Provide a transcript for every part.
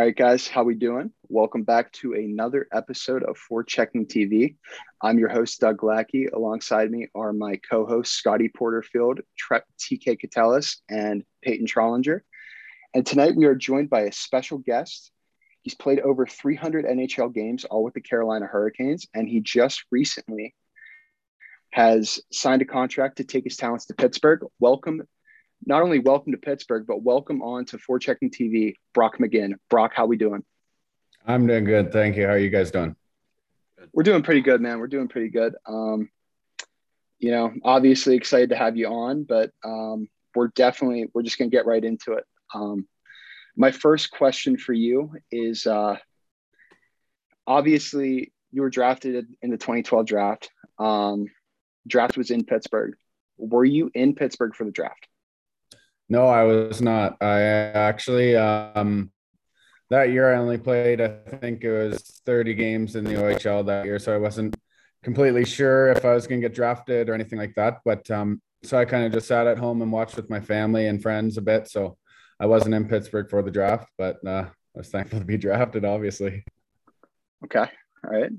All right, guys, how we doing? Welcome back to another episode of Forechecking TV. I'm your host, Doug Lackey. Alongside me are my co-hosts, Scotty Porterfield, TK Catalis, and Peyton Trollinger. And tonight we are joined by a special guest. He's played over 300 NHL games, all with the Carolina Hurricanes, and he just recently has signed a contract to take his talents to Pittsburgh. Welcome. Not only welcome to Pittsburgh, but welcome on to Forechecking TV, Brock McGinn. Brock, how we doing? I'm doing good, thank you. How are you guys doing? We're doing pretty good, man. We're doing pretty good. You know, obviously excited to have you on, but we're just going to get right into it. My first question for you is, obviously you were drafted in the 2012 draft. Draft was in Pittsburgh. Were you in Pittsburgh for the draft? No, I was not. I actually, that year I only played, I think it was 30 games in the OHL that year. So I wasn't completely sure if I was going to get drafted or anything like that. But so I kind of just sat at home and watched with my family and friends a bit. So I wasn't in Pittsburgh for the draft, but I was thankful to be drafted, obviously. Okay. All right.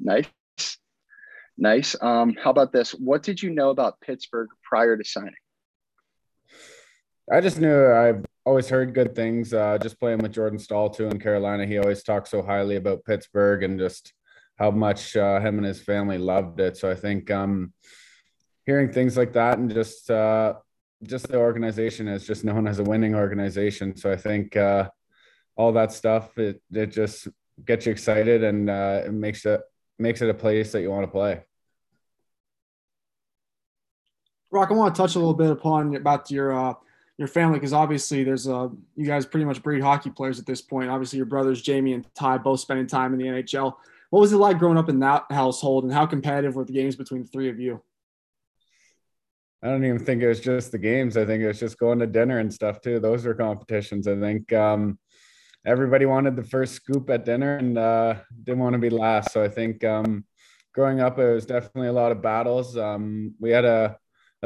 Nice. How about this? What did you know about Pittsburgh prior to signing? I just knew I've always heard good things, just playing with Jordan Staal too in Carolina. He always talked so highly about Pittsburgh and just how much him and his family loved it. So I think hearing things like that and just the organization is just known as a winning organization. So I think all that stuff, it just gets you excited and it makes it a place that you want to play. Rock, I want to touch a little bit about your family, because obviously there's you guys pretty much breed hockey players at this point. Obviously your brothers Jamie and Ty both spending time in the NHL. What was it like growing up in that household, and how competitive were the games between the three of you? I don't even think it was just the games. I think it was just going to dinner and stuff too. Those were competitions. I think everybody wanted the first scoop at dinner and didn't want to be last. So I think growing up, it was definitely a lot of battles. We had a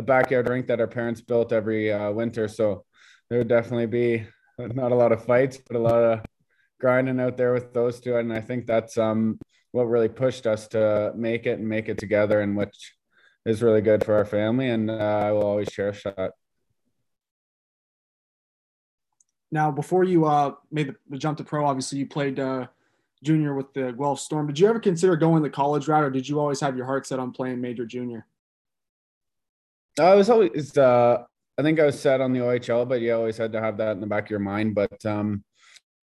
backyard rink that our parents built every winter. So there would definitely be not a lot of fights, but a lot of grinding out there with those two. And I think that's what really pushed us to make it together, and which is really good for our family. And I will always cherish that. Now, before you made the jump to pro, obviously you played junior with the Guelph Storm. Did you ever consider going the college route, or did you always have your heart set on playing major junior? I was always, I think I was set on the OHL, but you always had to have that in the back of your mind. But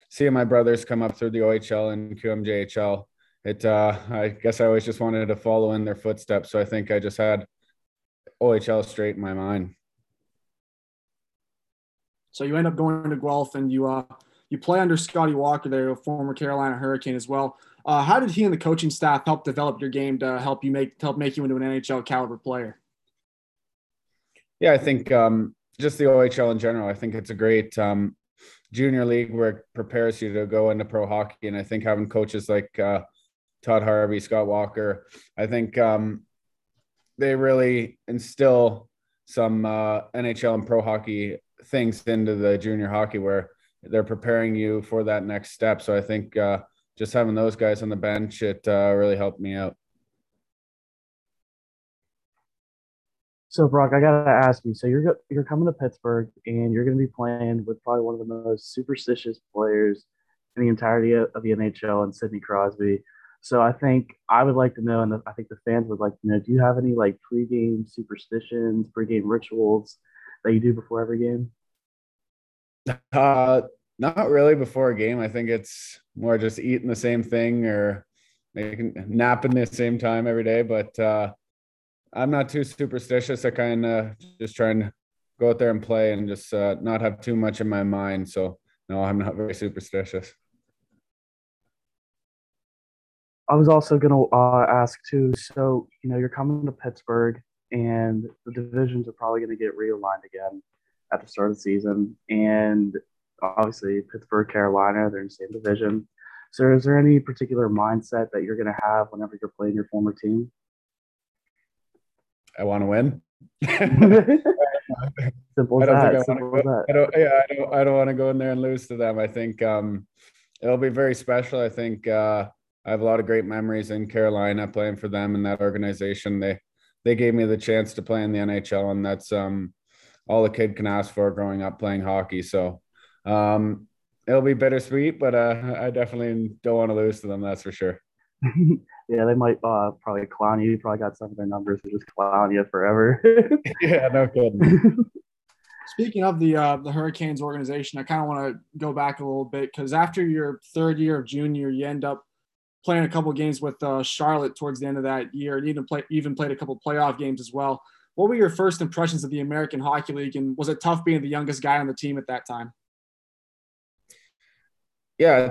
seeing my brothers come up through the OHL and QMJHL, I guess I always just wanted to follow in their footsteps. So I think I just had OHL straight in my mind. So you end up going to Guelph, and you play under Scotty Walker there, a former Carolina Hurricane as well. How did he and the coaching staff help develop your game to help make you into an NHL caliber player? Yeah, I think just the OHL in general, I think it's a great junior league where it prepares you to go into pro hockey. And I think having coaches like Todd Harvey, Scott Walker, I think they really instill some NHL and pro hockey things into the junior hockey, where they're preparing you for that next step. So I think just having those guys on the bench, it really helped me out. So, Brock, I got to ask you, so you're coming to Pittsburgh, and you're going to be playing with probably one of the most superstitious players in the entirety of the NHL, and Sidney Crosby. So I think I would like to know, and I think the fans would like to know, do you have any, like, pregame superstitions, pregame rituals that you do before every game? Not really before a game. I think it's more just eating the same thing or making napping the same time every day, but I'm not too superstitious. I kind of just try and go out there and play and just not have too much in my mind. So, no, I'm not very superstitious. I was also going to ask, too, so, you know, you're coming to Pittsburgh, and the divisions are probably going to get realigned again at the start of the season. And obviously Pittsburgh, Carolina, they're in the same division. So is there any particular mindset that you're going to have whenever you're playing your former team? I want to win. Simple as that. I don't want to go in there and lose to them. I think it'll be very special. I think I have a lot of great memories in Carolina playing for them and that organization. They gave me the chance to play in the NHL, and that's all a kid can ask for growing up playing hockey. So it'll be bittersweet, but I definitely don't want to lose to them. That's for sure. Yeah, they might probably clown you. You probably got some of their numbers to just clown you forever. Yeah, no kidding. Speaking of the Hurricanes organization, I kind of want to go back a little bit, because after your third year of junior, you end up playing a couple games with Charlotte towards the end of that year, and even played a couple playoff games as well. What were your first impressions of the American Hockey League, and was it tough being the youngest guy on the team at that time? Yeah,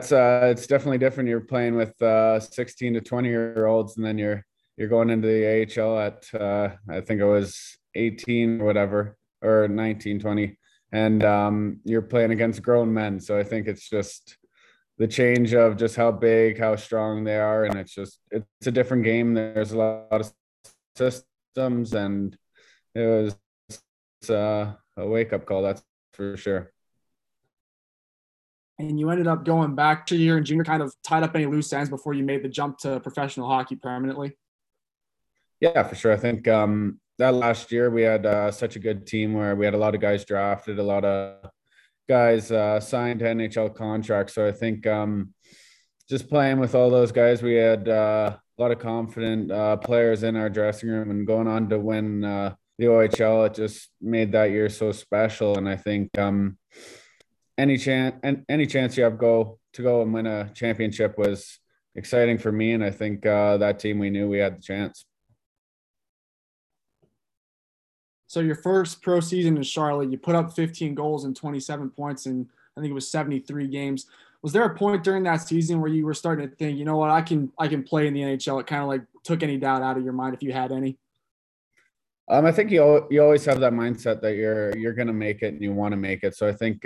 it's definitely different. You're playing with 16 to 20-year-olds, and then you're going into the AHL at I think it was 18 or whatever, or 19, 20, and you're playing against grown men. So I think it's just the change of just how big, how strong they are, and it's a different game. There's a lot of systems, and it was a wake-up call, that's for sure. And you ended up going back to your junior, kind of tied up any loose ends before you made the jump to professional hockey permanently? Yeah, for sure. I think that last year we had such a good team where we had a lot of guys drafted, a lot of guys signed to NHL contracts. So I think just playing with all those guys, we had a lot of confident players in our dressing room, and going on to win the OHL, it just made that year so special. And I think any chance you have to go and win a championship was exciting for me. And I think that team, we knew we had the chance. So your first pro season in Charlotte, you put up 15 goals and 27 points in, I think it was 73 games. Was there a point during that season where you were starting to think, you know what, I can play in the NHL? It kind of like took any doubt out of your mind, if you had any. I think you always have that mindset that you're going to make it and you want to make it. So I think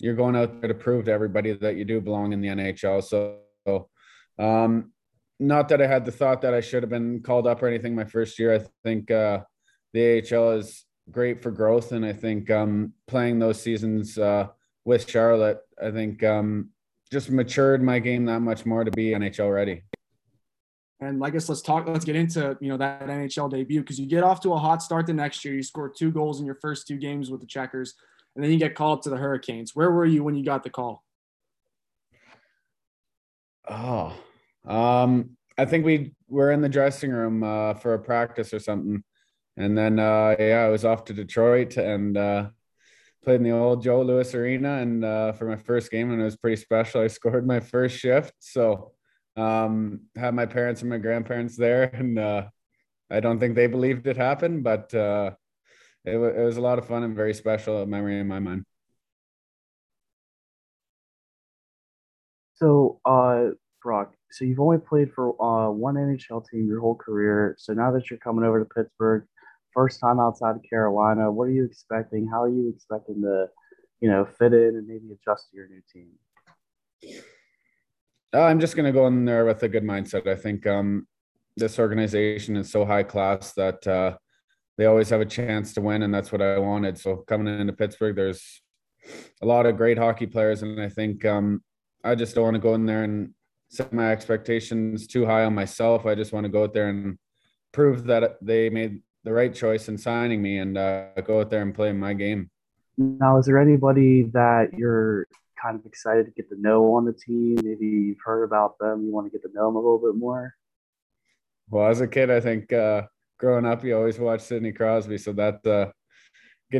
you're going out there to prove to everybody that you do belong in the NHL. So not that I had the thought that I should have been called up or anything my first year. I think the AHL is great for growth. And I think playing those seasons with Charlotte, I think just matured my game that much more to be NHL ready. And I guess let's get into, that NHL debut, because you get off to a hot start the next year. You score 2 goals in your first 2 games with the Checkers, and then you get called to the Hurricanes. Where were you when you got the call? Oh, I think we were in the dressing room for a practice or something. And then, I was off to Detroit and played in the old Joe Lewis Arena. And for my first game, and it was pretty special. I scored my first shift. So had my parents and my grandparents there. And I don't think they believed it happened, but it was a lot of fun and very special memory in my mind. So, Brock, so you've only played for one NHL team your whole career. So now that you're coming over to Pittsburgh, first time outside of Carolina, what are you expecting? How are you expecting to, fit in and maybe adjust to your new team? I'm just going to go in there with a good mindset. I think this organization is so high class that they always have a chance to win, and that's what I wanted. So coming into Pittsburgh, there's a lot of great hockey players, and I think I just don't want to go in there and set my expectations too high on myself. I just want to go out there and prove that they made the right choice in signing me, and go out there and play my game. Now, is there anybody that you're kind of excited to get to know on the team? Maybe you've heard about them, you want to get to know them a little bit more? Well, as a kid, I think growing up, you always watch Sidney Crosby. So that's going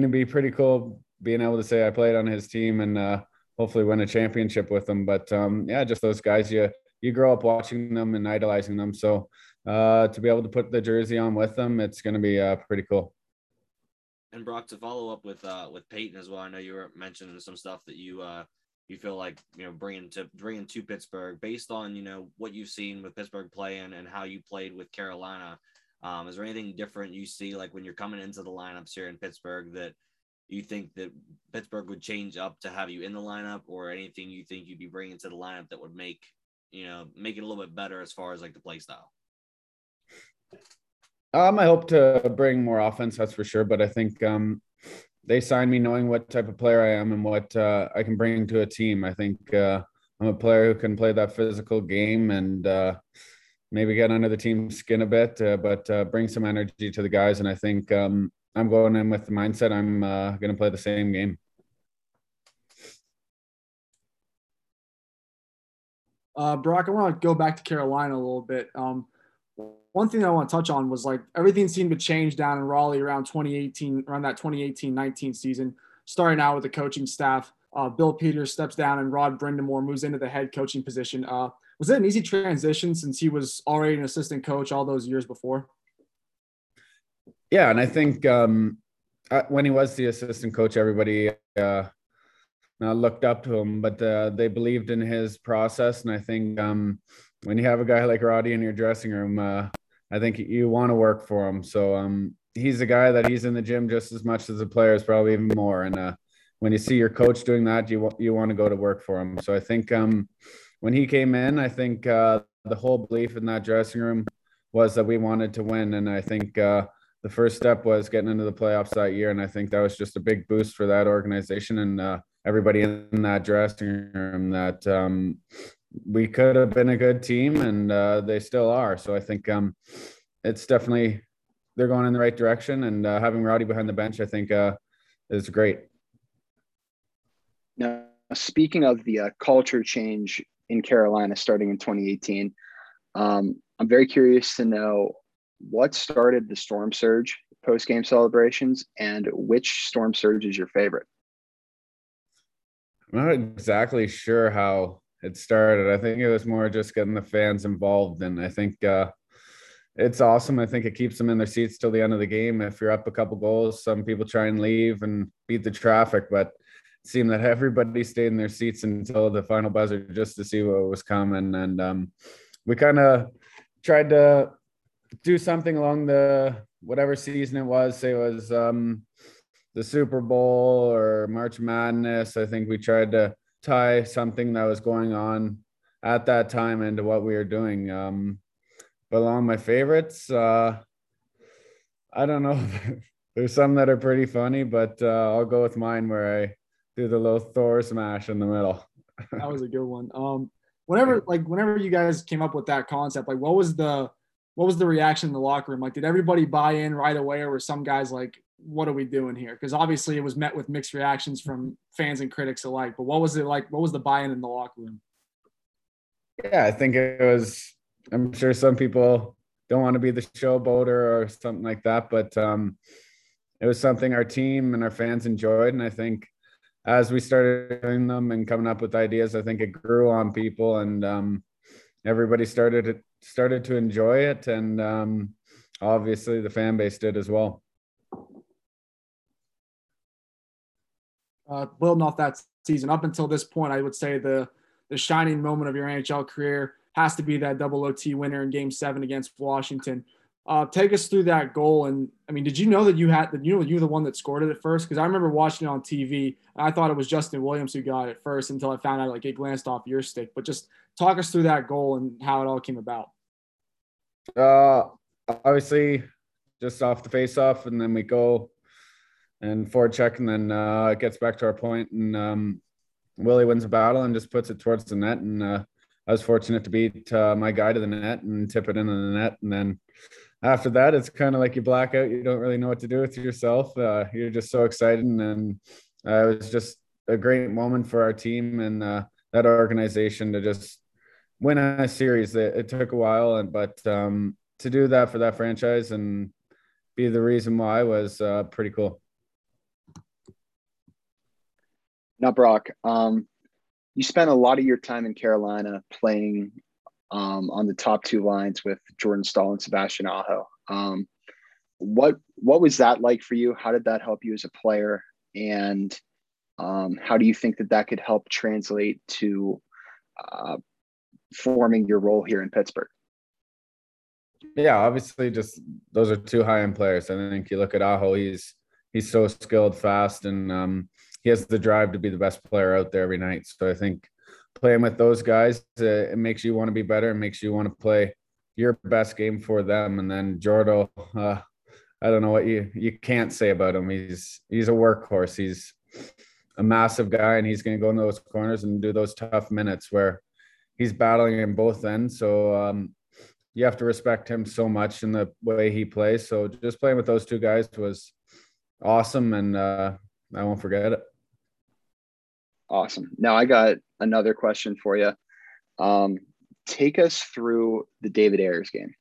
to be pretty cool being able to say I played on his team and hopefully win a championship with them. But yeah, just those guys, you grow up watching them and idolizing them. So to be able to put the jersey on with them, it's going to be pretty cool. And Brock, to follow up with Peyton as well, I know you were mentioning some stuff that you feel like, bringing to Pittsburgh based on, what you've seen with Pittsburgh play and how you played with Carolina. Is there anything different you see, like when you're coming into the lineups here in Pittsburgh, that you think that Pittsburgh would change up to have you in the lineup, or anything you think you'd be bringing to the lineup that would make it a little bit better as far as like the play style? I hope to bring more offense, that's for sure. But I think they signed me knowing what type of player I am and what I can bring to a team. I think I'm a player who can play that physical game and maybe get under the team's skin a bit, but bring some energy to the guys. And I think I'm going in with the mindset I'm going to play the same game. Brock, I want to go back to Carolina a little bit. One thing that I want to touch on was like everything seemed to change down in Raleigh around 2018, around that 2018-19 season, starting out with the coaching staff. Bill Peters steps down and Rod Brindamore moves into the head coaching position. Was it an easy transition since he was already an assistant coach all those years before? Yeah, and I think when he was the assistant coach, everybody looked up to him, but they believed in his process. And I think when you have a guy like Roddy in your dressing room, I think you want to work for him. So he's a guy that he's in the gym just as much as the players, probably even more. And when you see your coach doing that, you want to go to work for him. So I think when he came in, I think the whole belief in that dressing room was that we wanted to win. And I think the first step was getting into the playoffs that year. And I think that was just a big boost for that organization and everybody in that dressing room that we could have been a good team and they still are. So I think it's definitely, they're going in the right direction, and having Roddy behind the bench, I think is great. Now, speaking of the culture change in Carolina starting in 2018, I'm very curious to know what started the Storm Surge post-game celebrations and which Storm Surge is your favorite? I'm not exactly sure how it started. I think it was more just getting the fans involved, and I think it's awesome. I think it keeps them in their seats till the end of the game. If you're up a couple goals, some people try and leave and beat the traffic, but it seemed that everybody stayed in their seats until the final buzzer just to see what was coming. And we kind of tried to do something along the whatever season it was, say it was the Super Bowl or March Madness. I think we tried to tie something that was going on at that time into what we were doing. But along my favorites, I don't know. There's some that are pretty funny, but I'll go with mine where I do the little Thor smash in the middle. That was a good one. Whenever you guys came up with that concept, like what was the reaction in the locker room? Like, did everybody buy in right away, or were some guys like, what are we doing here? Because obviously it was met with mixed reactions from fans and critics alike, but what was it like? What was the buy-in in the locker room? Yeah, I think it was, I'm sure some people don't want to be the showboater or something like that, but it was something our team and our fans enjoyed. And I think as we started doing them and coming up with ideas, I think it grew on people, and everybody started to enjoy it. And obviously the fan base did as well. Building off that season up until this point, I would say the shining moment of your NHL career has to be that double OT winner in Game 7 against Washington. Take us through that goal. And I mean, did you know you were the one that scored it at first? Because I remember watching it on TV, and I thought it was Justin Williams who got it first until I found out like it glanced off your stick. But just talk us through that goal and how it all came about. Obviously, just off the face-off, and then we go and Forechecking, and then it gets back to our point, and Willie wins a battle and just puts it towards the net. And I was fortunate to beat my guy to the net and tip it into the net. And then after that, it's kind of like you black out. You don't really know what to do with yourself. You're just so excited. And it was just a great moment for our team and that organization to just win a series. It took a while, but to do that for that franchise and be the reason why was pretty cool. Now, Brock, you spent a lot of your time in Carolina playing on the top two lines with Jordan Staal and Sebastian Aho. What was that like for you? How did that help you as a player? And how do you think that could help translate to forming your role here in Pittsburgh? Yeah, obviously, just those are two high-end players. I think you look at Aho, he's so skilled, fast, and he has the drive to be the best player out there every night. So I think playing with those guys, it makes you want to be better and makes you want to play your best game for them. And then Jordo, I don't know what you can't say about him. He's a workhorse. He's a massive guy, and he's going to go into those corners and do those tough minutes where he's battling in both ends. So you have to respect him so much in the way he plays. So just playing with those two guys was awesome, and I won't forget it. Awesome. Now I got another question for you. Take us through the David Ayers game.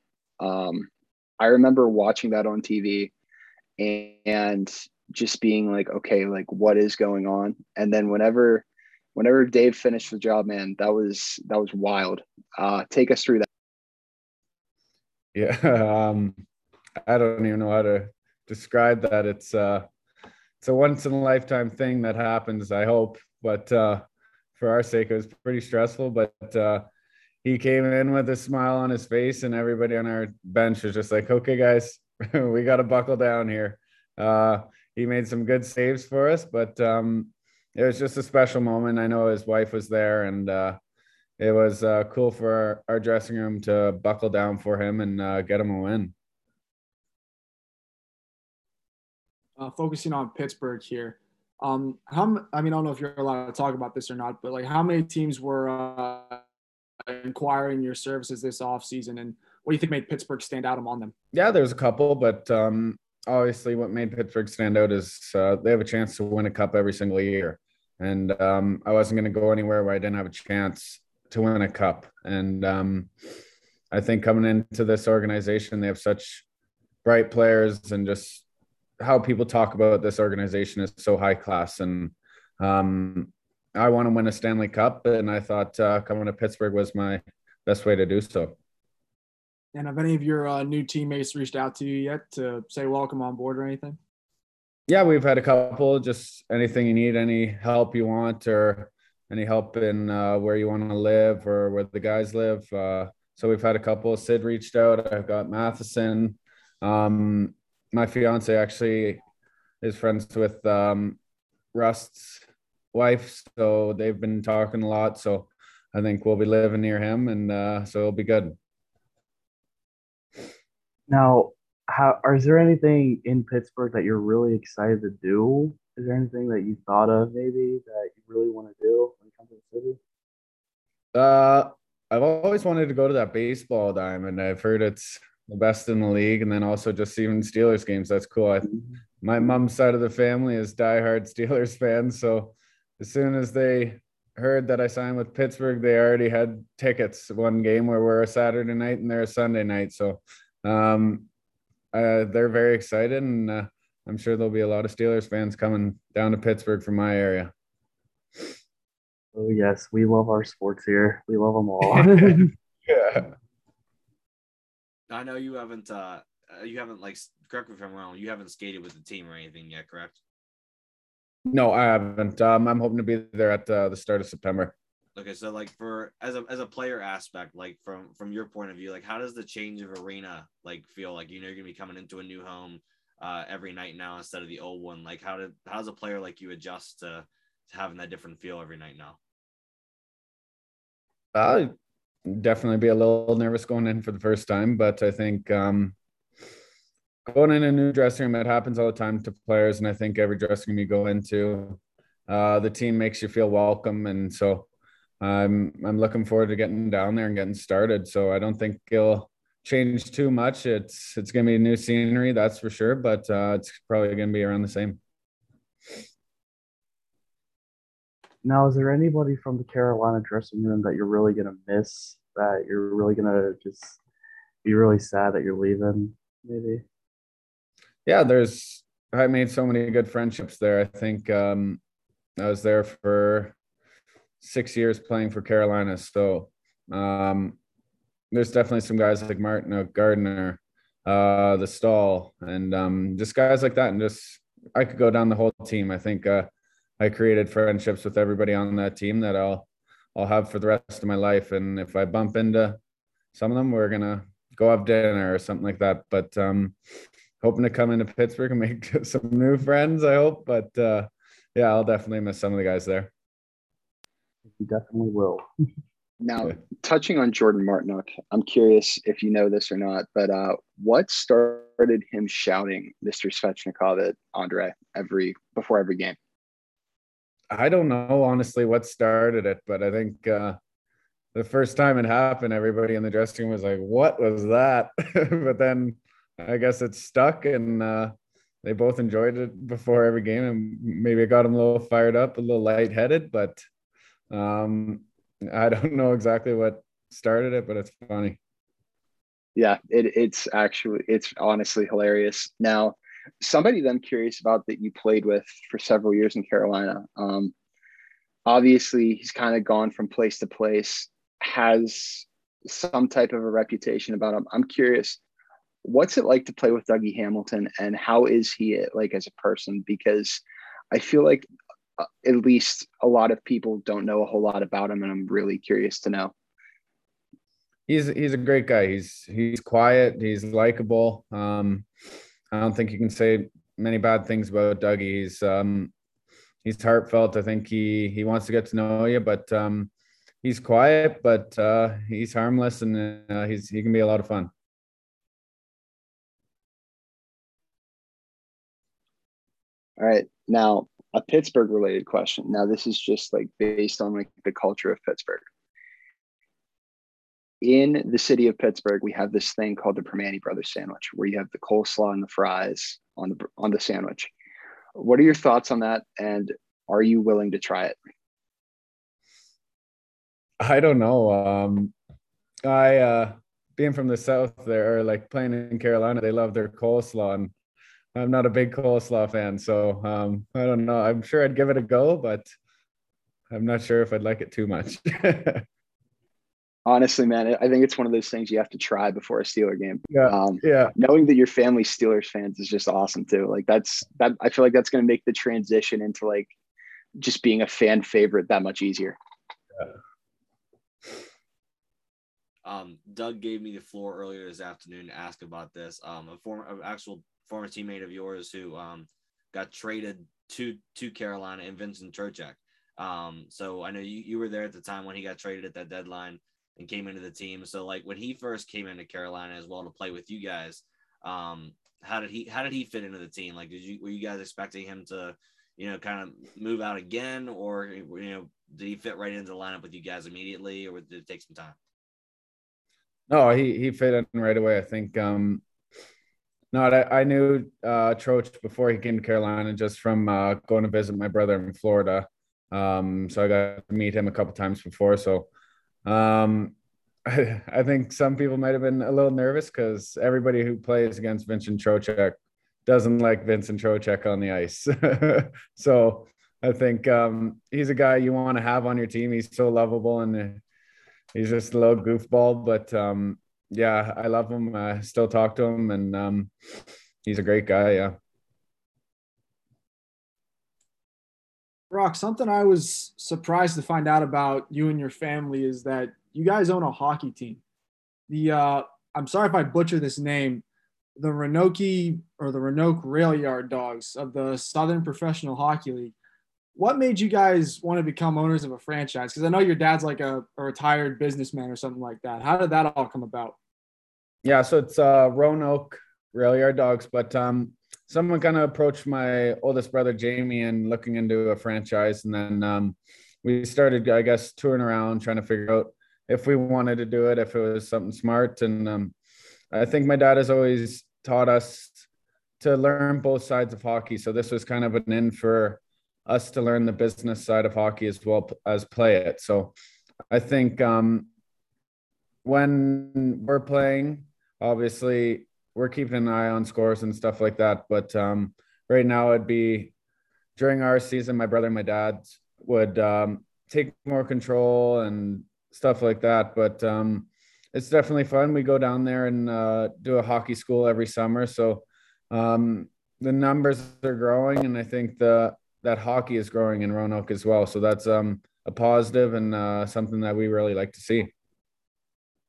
I remember watching that on TV and just being like, okay, like what is going on? And then whenever Dave finished the job, man, that was wild. Take us through that. Yeah. I don't even know how to describe that. It's a once in a lifetime thing that happens, I hope, but for our sake, it was pretty stressful, but he came in with a smile on his face, and everybody on our bench was just like, okay, guys, we got to buckle down here. He made some good saves for us, but it was just a special moment. I know his wife was there, and it was cool for our dressing room to buckle down for him and get him a win. Focusing on Pittsburgh here. I don't know if you're allowed to talk about this or not, but like how many teams were inquiring your services this offseason, and what do you think made Pittsburgh stand out among them? Yeah, there's a couple, but obviously what made Pittsburgh stand out is they have a chance to win a cup every single year. And I wasn't going to go anywhere where I didn't have a chance to win a cup. And I think coming into this organization, they have such bright players, and just how people talk about this organization is so high class. And I want to win a Stanley Cup, and I thought coming to Pittsburgh was my best way to do so. And have any of your new teammates reached out to you yet to say welcome on board or anything? Yeah, we've had a couple. Just anything you need, any help you want, or any help in where you want to live or where the guys live. So we've had a couple. Sid reached out. I've got Matheson. My fiance actually is friends with Rust's wife, so they've been talking a lot. So I think we'll be living near him, and so it'll be good. Now, is there anything in Pittsburgh that you're really excited to do? Is there anything that you thought of maybe that you really want to do when it comes to the city? I've always wanted to go to that baseball diamond. I've heard it's the best in the league, and then also just even Steelers games. That's cool. My mom's side of the family is diehard Steelers fans, so as soon as they heard that I signed with Pittsburgh, they already had tickets. One game where we're a Saturday night and they're a Sunday night, so they're very excited, and I'm sure there'll be a lot of Steelers fans coming down to Pittsburgh from my area. Oh yes, we love our sports here. We love them all. Yeah. I know you haven't. Correct me if I'm wrong. You haven't skated with the team or anything yet, correct? No, I haven't. I'm hoping to be there at the start of September. Okay, so like for as a player aspect, like from your point of view, like how does the change of arena like feel? Like you know you're gonna be coming into a new home every night now instead of the old one. Like how's a player like you adjust to having that different feel every night now? Definitely be a little nervous going in for the first time, but I think going in a new dressing room, it happens all the time to players, and I think every dressing room you go into, the team makes you feel welcome, and so I'm looking forward to getting down there and getting started. So I don't think it'll change too much. It's going to be new scenery, that's for sure, but it's probably going to be around the same. Now, is there anybody from the Carolina dressing room that you're really going to miss, that you're really going to just be really sad that you're leaving, maybe? Yeah, I made so many good friendships there. I think I was there for 6 years playing for Carolina. So there's definitely some guys like Martin, Gardner, the Staal, and just guys like that. And just I could go down the whole team. I think I created friendships with everybody on that team that I'll have for the rest of my life. And if I bump into some of them, we're going to go have dinner or something like that. But hoping to come into Pittsburgh and make some new friends, I hope. But yeah, I'll definitely miss some of the guys there. You definitely will. Now, touching on Jordan Martinook, I'm curious if you know this or not, but what started him shouting Mr. Svechnikov at Andre before every game? I don't know, honestly, what started it, but I think the first time it happened, everybody in the dressing room was like, what was that? But then I guess it stuck, and they both enjoyed it before every game, and maybe it got them a little fired up, a little lightheaded, but I don't know exactly what started it, but it's funny. Yeah, it's honestly hilarious. Now, somebody that I'm curious about that you played with for several years in Carolina, obviously he's kind of gone from place to place, has some type of a reputation about him. I'm curious, what's it like to play with Dougie Hamilton, and how is he like as a person? Because I feel like at least a lot of people don't know a whole lot about him, and I'm really curious to know. He's a great guy. He's quiet. He's likable. I don't think you can say many bad things about Dougie. He's heartfelt. I think he wants to get to know you, but he's quiet, but he's harmless, and he can be a lot of fun. All right, now a Pittsburgh related question. Now this is just like based on like the culture of Pittsburgh. In the city of Pittsburgh, we have this thing called the Primanti Brothers sandwich, where you have the coleslaw and the fries on the sandwich. What are your thoughts on that, and are you willing to try it? I don't know. I being from the South there, or like playing in Carolina, they love their coleslaw, and I'm not a big coleslaw fan, so I don't know. I'm sure I'd give it a go, but I'm not sure if I'd like it too much. Honestly, man, I think it's one of those things you have to try before a Steeler game. Yeah, knowing that your family's Steelers fans is just awesome too. Like that. I feel like that's going to make the transition into like just being a fan favorite that much easier. Yeah. Doug gave me the floor earlier this afternoon to ask about this. An actual former teammate of yours who got traded to Carolina, and Vincent Trocheck. So I know you were there at the time when he got traded at that deadline and came into the team. So like when he first came into Carolina as well to play with you guys, how did he fit into the team? Like, were you guys expecting him to, kind of move out again, or, did he fit right into the lineup with you guys immediately, or did it take some time? No, he fit in right away. I think, I knew Troch before he came to Carolina, just from going to visit my brother in Florida. So I got to meet him a couple times before. So I think some people might have been a little nervous, because everybody who plays against Vincent Trocheck doesn't like Vincent Trocheck on the ice. So I think he's a guy you want to have on your team. He's so lovable, and he's just a little goofball. But yeah, I love him. I still talk to him, and he's a great guy. Yeah. Brock, something I was surprised to find out about you and your family is that you guys own a hockey team. I'm sorry if I butcher this name, the Roanoke Rail Yard Dogs of the Southern Professional Hockey League. What made you guys want to become owners of a franchise? Because I know your dad's like a retired businessman or something like that. How did that all come about? Yeah, so it's Roanoke Rail Yard Dogs, but someone kind of approached my oldest brother, Jamie, and looking into a franchise. And then we started, I guess, touring around, trying to figure out if we wanted to do it, if it was something smart. And I think my dad has always taught us to learn both sides of hockey. So this was kind of an in for us to learn the business side of hockey as well as play it. So I think when we're playing, obviously, we're keeping an eye on scores and stuff like that. But right now it'd be during our season, my brother and my dad would take more control and stuff like that. But it's definitely fun. We go down there and do a hockey school every summer. So the numbers are growing, and I think that hockey is growing in Roanoke as well. So that's a positive, and something that we really like to see.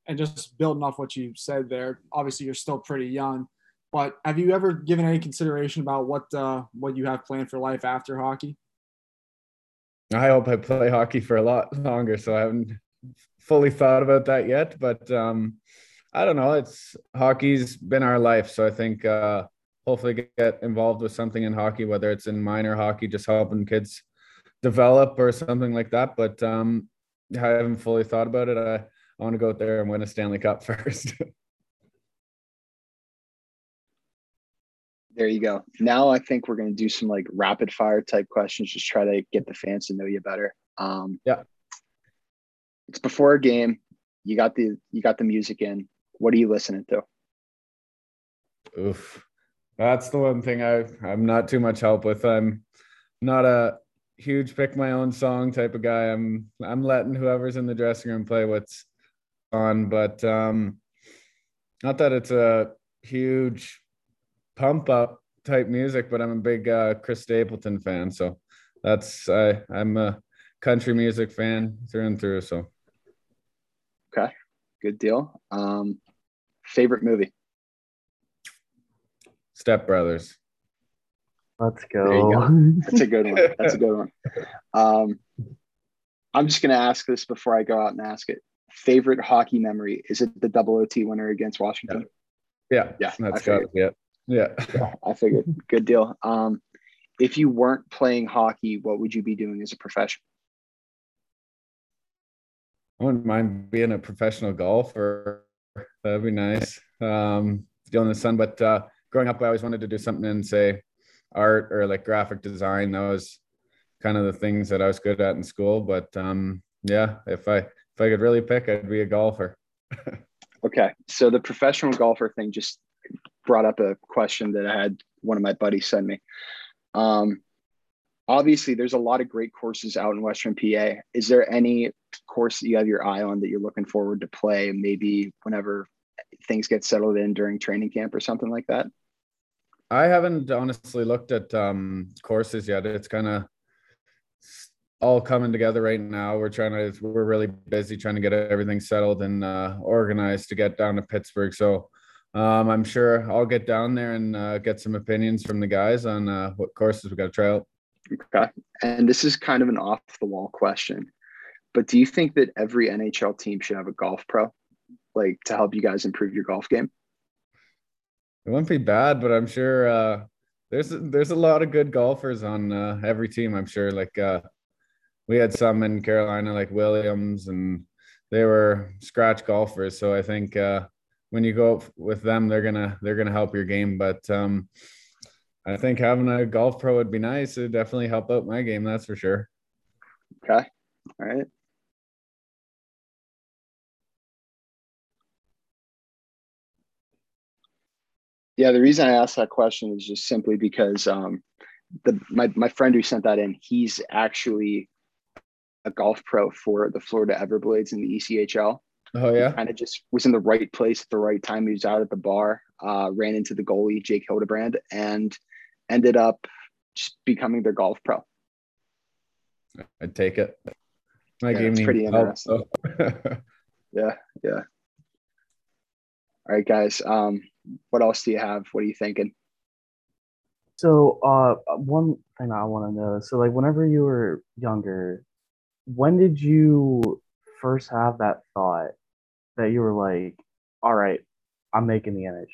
And just building off what you said there, obviously you're still pretty young, but have you ever given any consideration about what you have planned for life after hockey? I hope I play hockey for a lot longer, so I haven't fully thought about that yet, but I don't know. Hockey's been our life, so I think hopefully get involved with something in hockey, whether it's in minor hockey, just helping kids develop or something like that. But I haven't fully thought about it. I want to go out there and win a Stanley Cup first. There you go. Now I think we're going to do some like rapid fire type questions. Just try to get the fans to know you better. Yeah. It's before a game. You got the music in. What are you listening to? Oof. That's the one thing I'm not too much help with. I'm not a huge pick my own song type of guy. I'm letting whoever's in the dressing room play what's on, but not that it's a huge pump up type music, but I'm a big Chris Stapleton fan. So that's, I'm a country music fan through and through. So. Okay. Good deal. Favorite movie? Step Brothers. Let's go. There you go. That's a good one. That's a good one. I'm just going to ask this before I go out and ask it. Favorite hockey memory? Is it the double OT winner against Washington? Yeah. That's got it. Yeah. I figured. Good deal. If you weren't playing hockey, what would you be doing as a profession? I wouldn't mind being a professional golfer. That'd be nice. Still in the sun, but growing up, I always wanted to do something in, say, art or like graphic design. That was kind of the things that I was good at in school. But if I could really pick, I'd be a golfer. Okay. So the professional golfer thing just brought up a question that I had one of my buddies send me. Obviously, there's a lot of great courses out in Western PA. Is there any course that you have your eye on that you're looking forward to play, maybe whenever things get settled in during training camp or something like that? I haven't honestly looked at courses yet. It's kind of all coming together right now. We're really busy trying to get everything settled and organized to get down to Pittsburgh. So I'm sure I'll get down there and get some opinions from the guys on what courses we got to try out. Okay. And this is kind of an off the wall question, but do you think that every NHL team should have a golf pro, like to help you guys improve your golf game? It wouldn't be bad, but I'm sure there's a lot of good golfers on every team. I'm sure like we had some in Carolina, like Williams, and they were scratch golfers. So I think when you go with them, they're gonna help your game. But I think having a golf pro would be nice. It'd definitely help out my game. That's for sure. Okay. All right. Yeah. The reason I asked that question is just simply because my friend who sent that in, he's actually a golf pro for the Florida Everblades in the ECHL. Oh yeah. Kind of just was in the right place at the right time. He was out at the bar, ran into the goalie, Jake Hildebrand, and ended up just becoming their golf pro. I'd take it. Game needs pretty interesting. Help, so. Yeah. All right, guys. What else do you have? What are you thinking? So one thing I want to know. So like whenever you were younger, when did you first have that thought that you were like, all right, I'm making the NHL?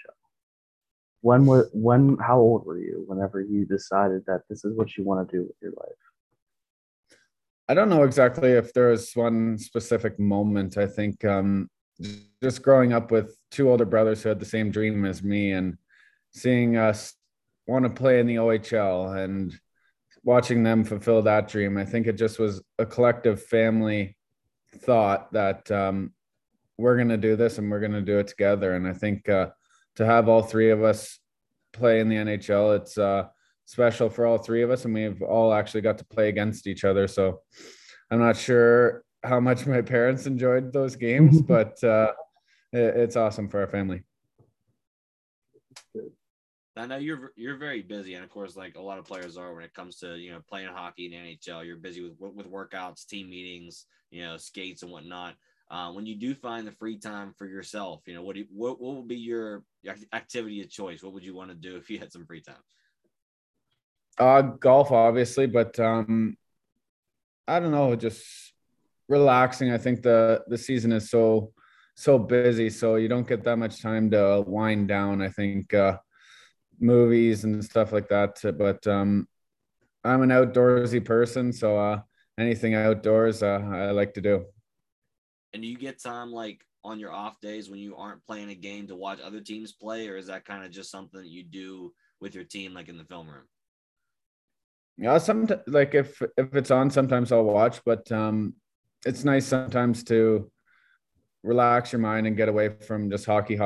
How old were you whenever you decided that this is what you want to do with your life? I don't know exactly if there was one specific moment. I think just growing up with two older brothers who had the same dream as me and seeing us want to play in the OHL and watching them fulfill that dream. I think it just was a collective family thought that we're going to do this and we're going to do it together. And I think to have all three of us play in the NHL, it's special for all three of us. And we've all actually got to play against each other. So I'm not sure how much my parents enjoyed those games, but it's awesome for our family. I know you're very busy. And of course, like a lot of players are when it comes to, playing hockey in the NHL, you're busy with workouts, team meetings, skates and whatnot. When you do find the free time for yourself, what would be your activity of choice? What would you want to do if you had some free time? Golf, obviously, but I don't know, just relaxing. I think the season is so busy, so you don't get that much time to wind down. I think movies and stuff like that, but I'm an outdoorsy person, so anything outdoors I like to do. And do you get time, like, on your off days when you aren't playing a game to watch other teams play, or is that kind of just something that you do with your team, like in the film room? Yeah, sometimes, like, if it's on, sometimes I'll watch, but it's nice sometimes to relax your mind and get away from just hockey.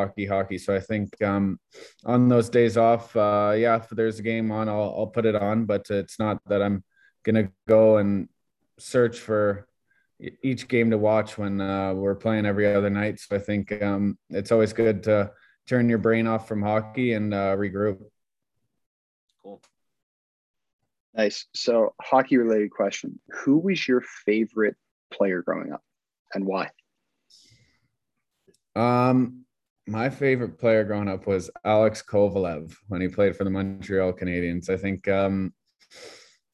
So I think on those days off, if there's a game on, I'll put it on, but it's not that I'm going to go and search for each game to watch when we're playing every other night. So I think it's always good to turn your brain off from hockey and regroup. Cool. Nice. So, hockey related question. Who was your favorite player growing up and why? My favorite player growing up was Alex Kovalev when he played for the Montreal Canadiens. I think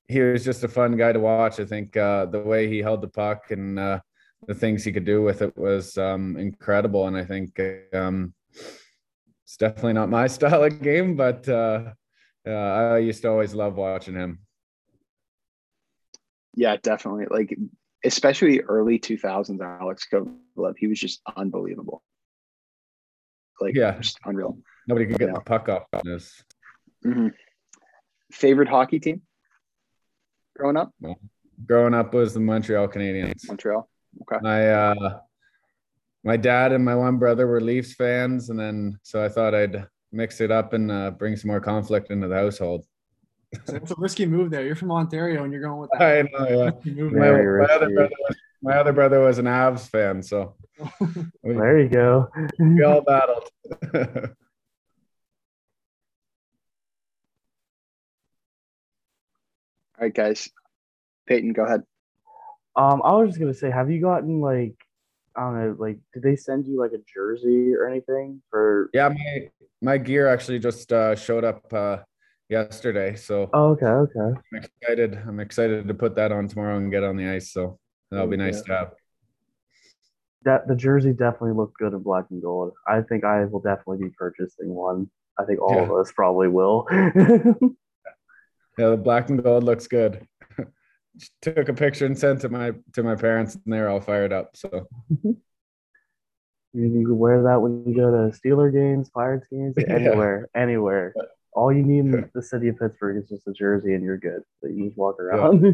he was just a fun guy to watch. I think the way he held the puck and the things he could do with it was incredible. And I think it's definitely not my style of game, but I used to always love watching him. Yeah, definitely. Like, especially early 2000s, Alex Kovalev, he was just unbelievable. Like, yeah, just unreal. Nobody could get the puck off on this. Mm-hmm. Favorite hockey team growing up? Well, growing up was the Montreal Canadiens. Montreal, okay. My dad and my one brother were Leafs fans, and then so I thought I'd mix it up and bring some more conflict into the household. That's a risky move there. You're from Ontario and you're going with that. I know, yeah. My other brother was an Avs fan, so. There you go. We all battled. All right, guys. Peyton, go ahead. I was just going to say, have you gotten, like, I don't know, like, did they send you, like, a jersey or anything? For? Yeah, my gear actually just showed up yesterday, so okay. I'm excited to put that on tomorrow and get on the ice, so that'll be nice to have. That the jersey definitely looked good in black and gold. I think I will definitely be purchasing one. I think all of us probably will. Yeah, the black and gold looks good. Just took a picture and sent to my parents, and they're all fired up, so. You can wear that when you go to Steeler games, Pirates games, anywhere. All you need in the city of Pittsburgh is just a jersey, and you're good. So you just walk around. Yeah.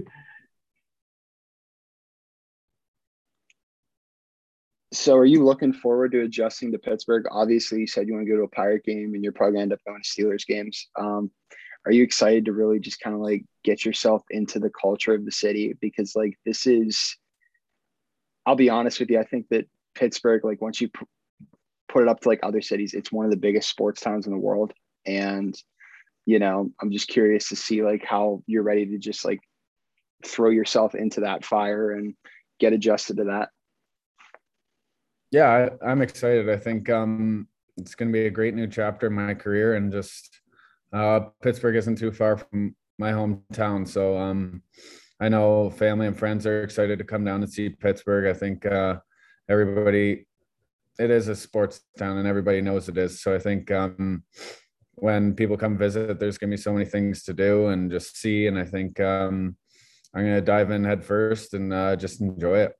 So are you looking forward to adjusting to Pittsburgh? Obviously, you said you want to go to a Pirate game, and you're probably going to end up going to Steelers games. Are you excited to really just kind of, like, get yourself into the culture of the city? Because, like, this is – I'll be honest with you. I think that Pittsburgh, like, once you put it up to, like, other cities, it's one of the biggest sports towns in the world. And, you know, I'm just curious to see, like, how you're ready to just, like, throw yourself into that fire and get adjusted to that. Yeah, I'm excited. I think it's going to be a great new chapter in my career, and just Pittsburgh isn't too far from my hometown. So I know family and friends are excited to come down and see Pittsburgh. I think everybody, it is a sports town and everybody knows it is. So I think when people come visit, there's going to be so many things to do and just see. And I think I'm going to dive in head first and just enjoy it.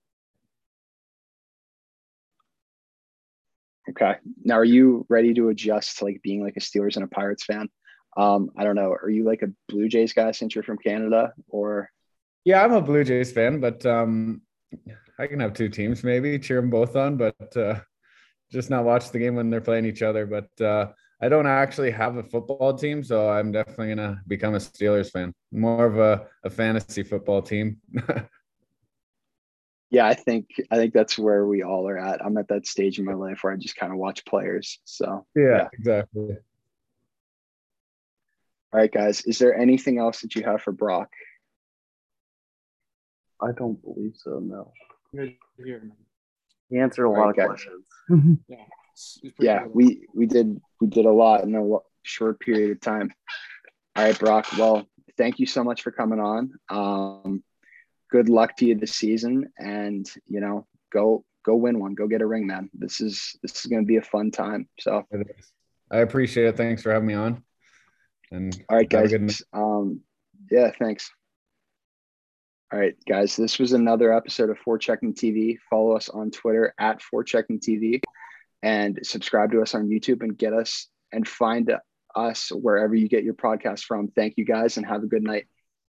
Okay. Now, are you ready to adjust to, like, being, like, a Steelers and a Pirates fan? I don't know. Are you, like, a Blue Jays guy since you're from Canada, or? Yeah, I'm a Blue Jays fan, but I can have two teams, maybe cheer them both on, but just not watch the game when they're playing each other. But, I don't actually have a football team, so I'm definitely going to become a Steelers fan. More of a fantasy football team. Yeah, I think that's where we all are at. I'm at that stage in my life where I just kind of watch players. So yeah, exactly. All right, guys. Is there anything else that you have for Brock? I don't believe so, no. He answered a lot of questions. Yeah. Yeah, we did a lot in a short period of time. All right, Brock. Well, thank you so much for coming on. Good luck to you this season, and, you know, go win one, go get a ring, man. This is going to be a fun time. So I appreciate it. Thanks for having me on. And all right, guys. Thanks. All right, guys, this was another episode of Forechecking TV. Follow us on Twitter at Forechecking TV and subscribe to us on YouTube and get us and find us wherever you get your podcast from. Thank you guys and have a good night.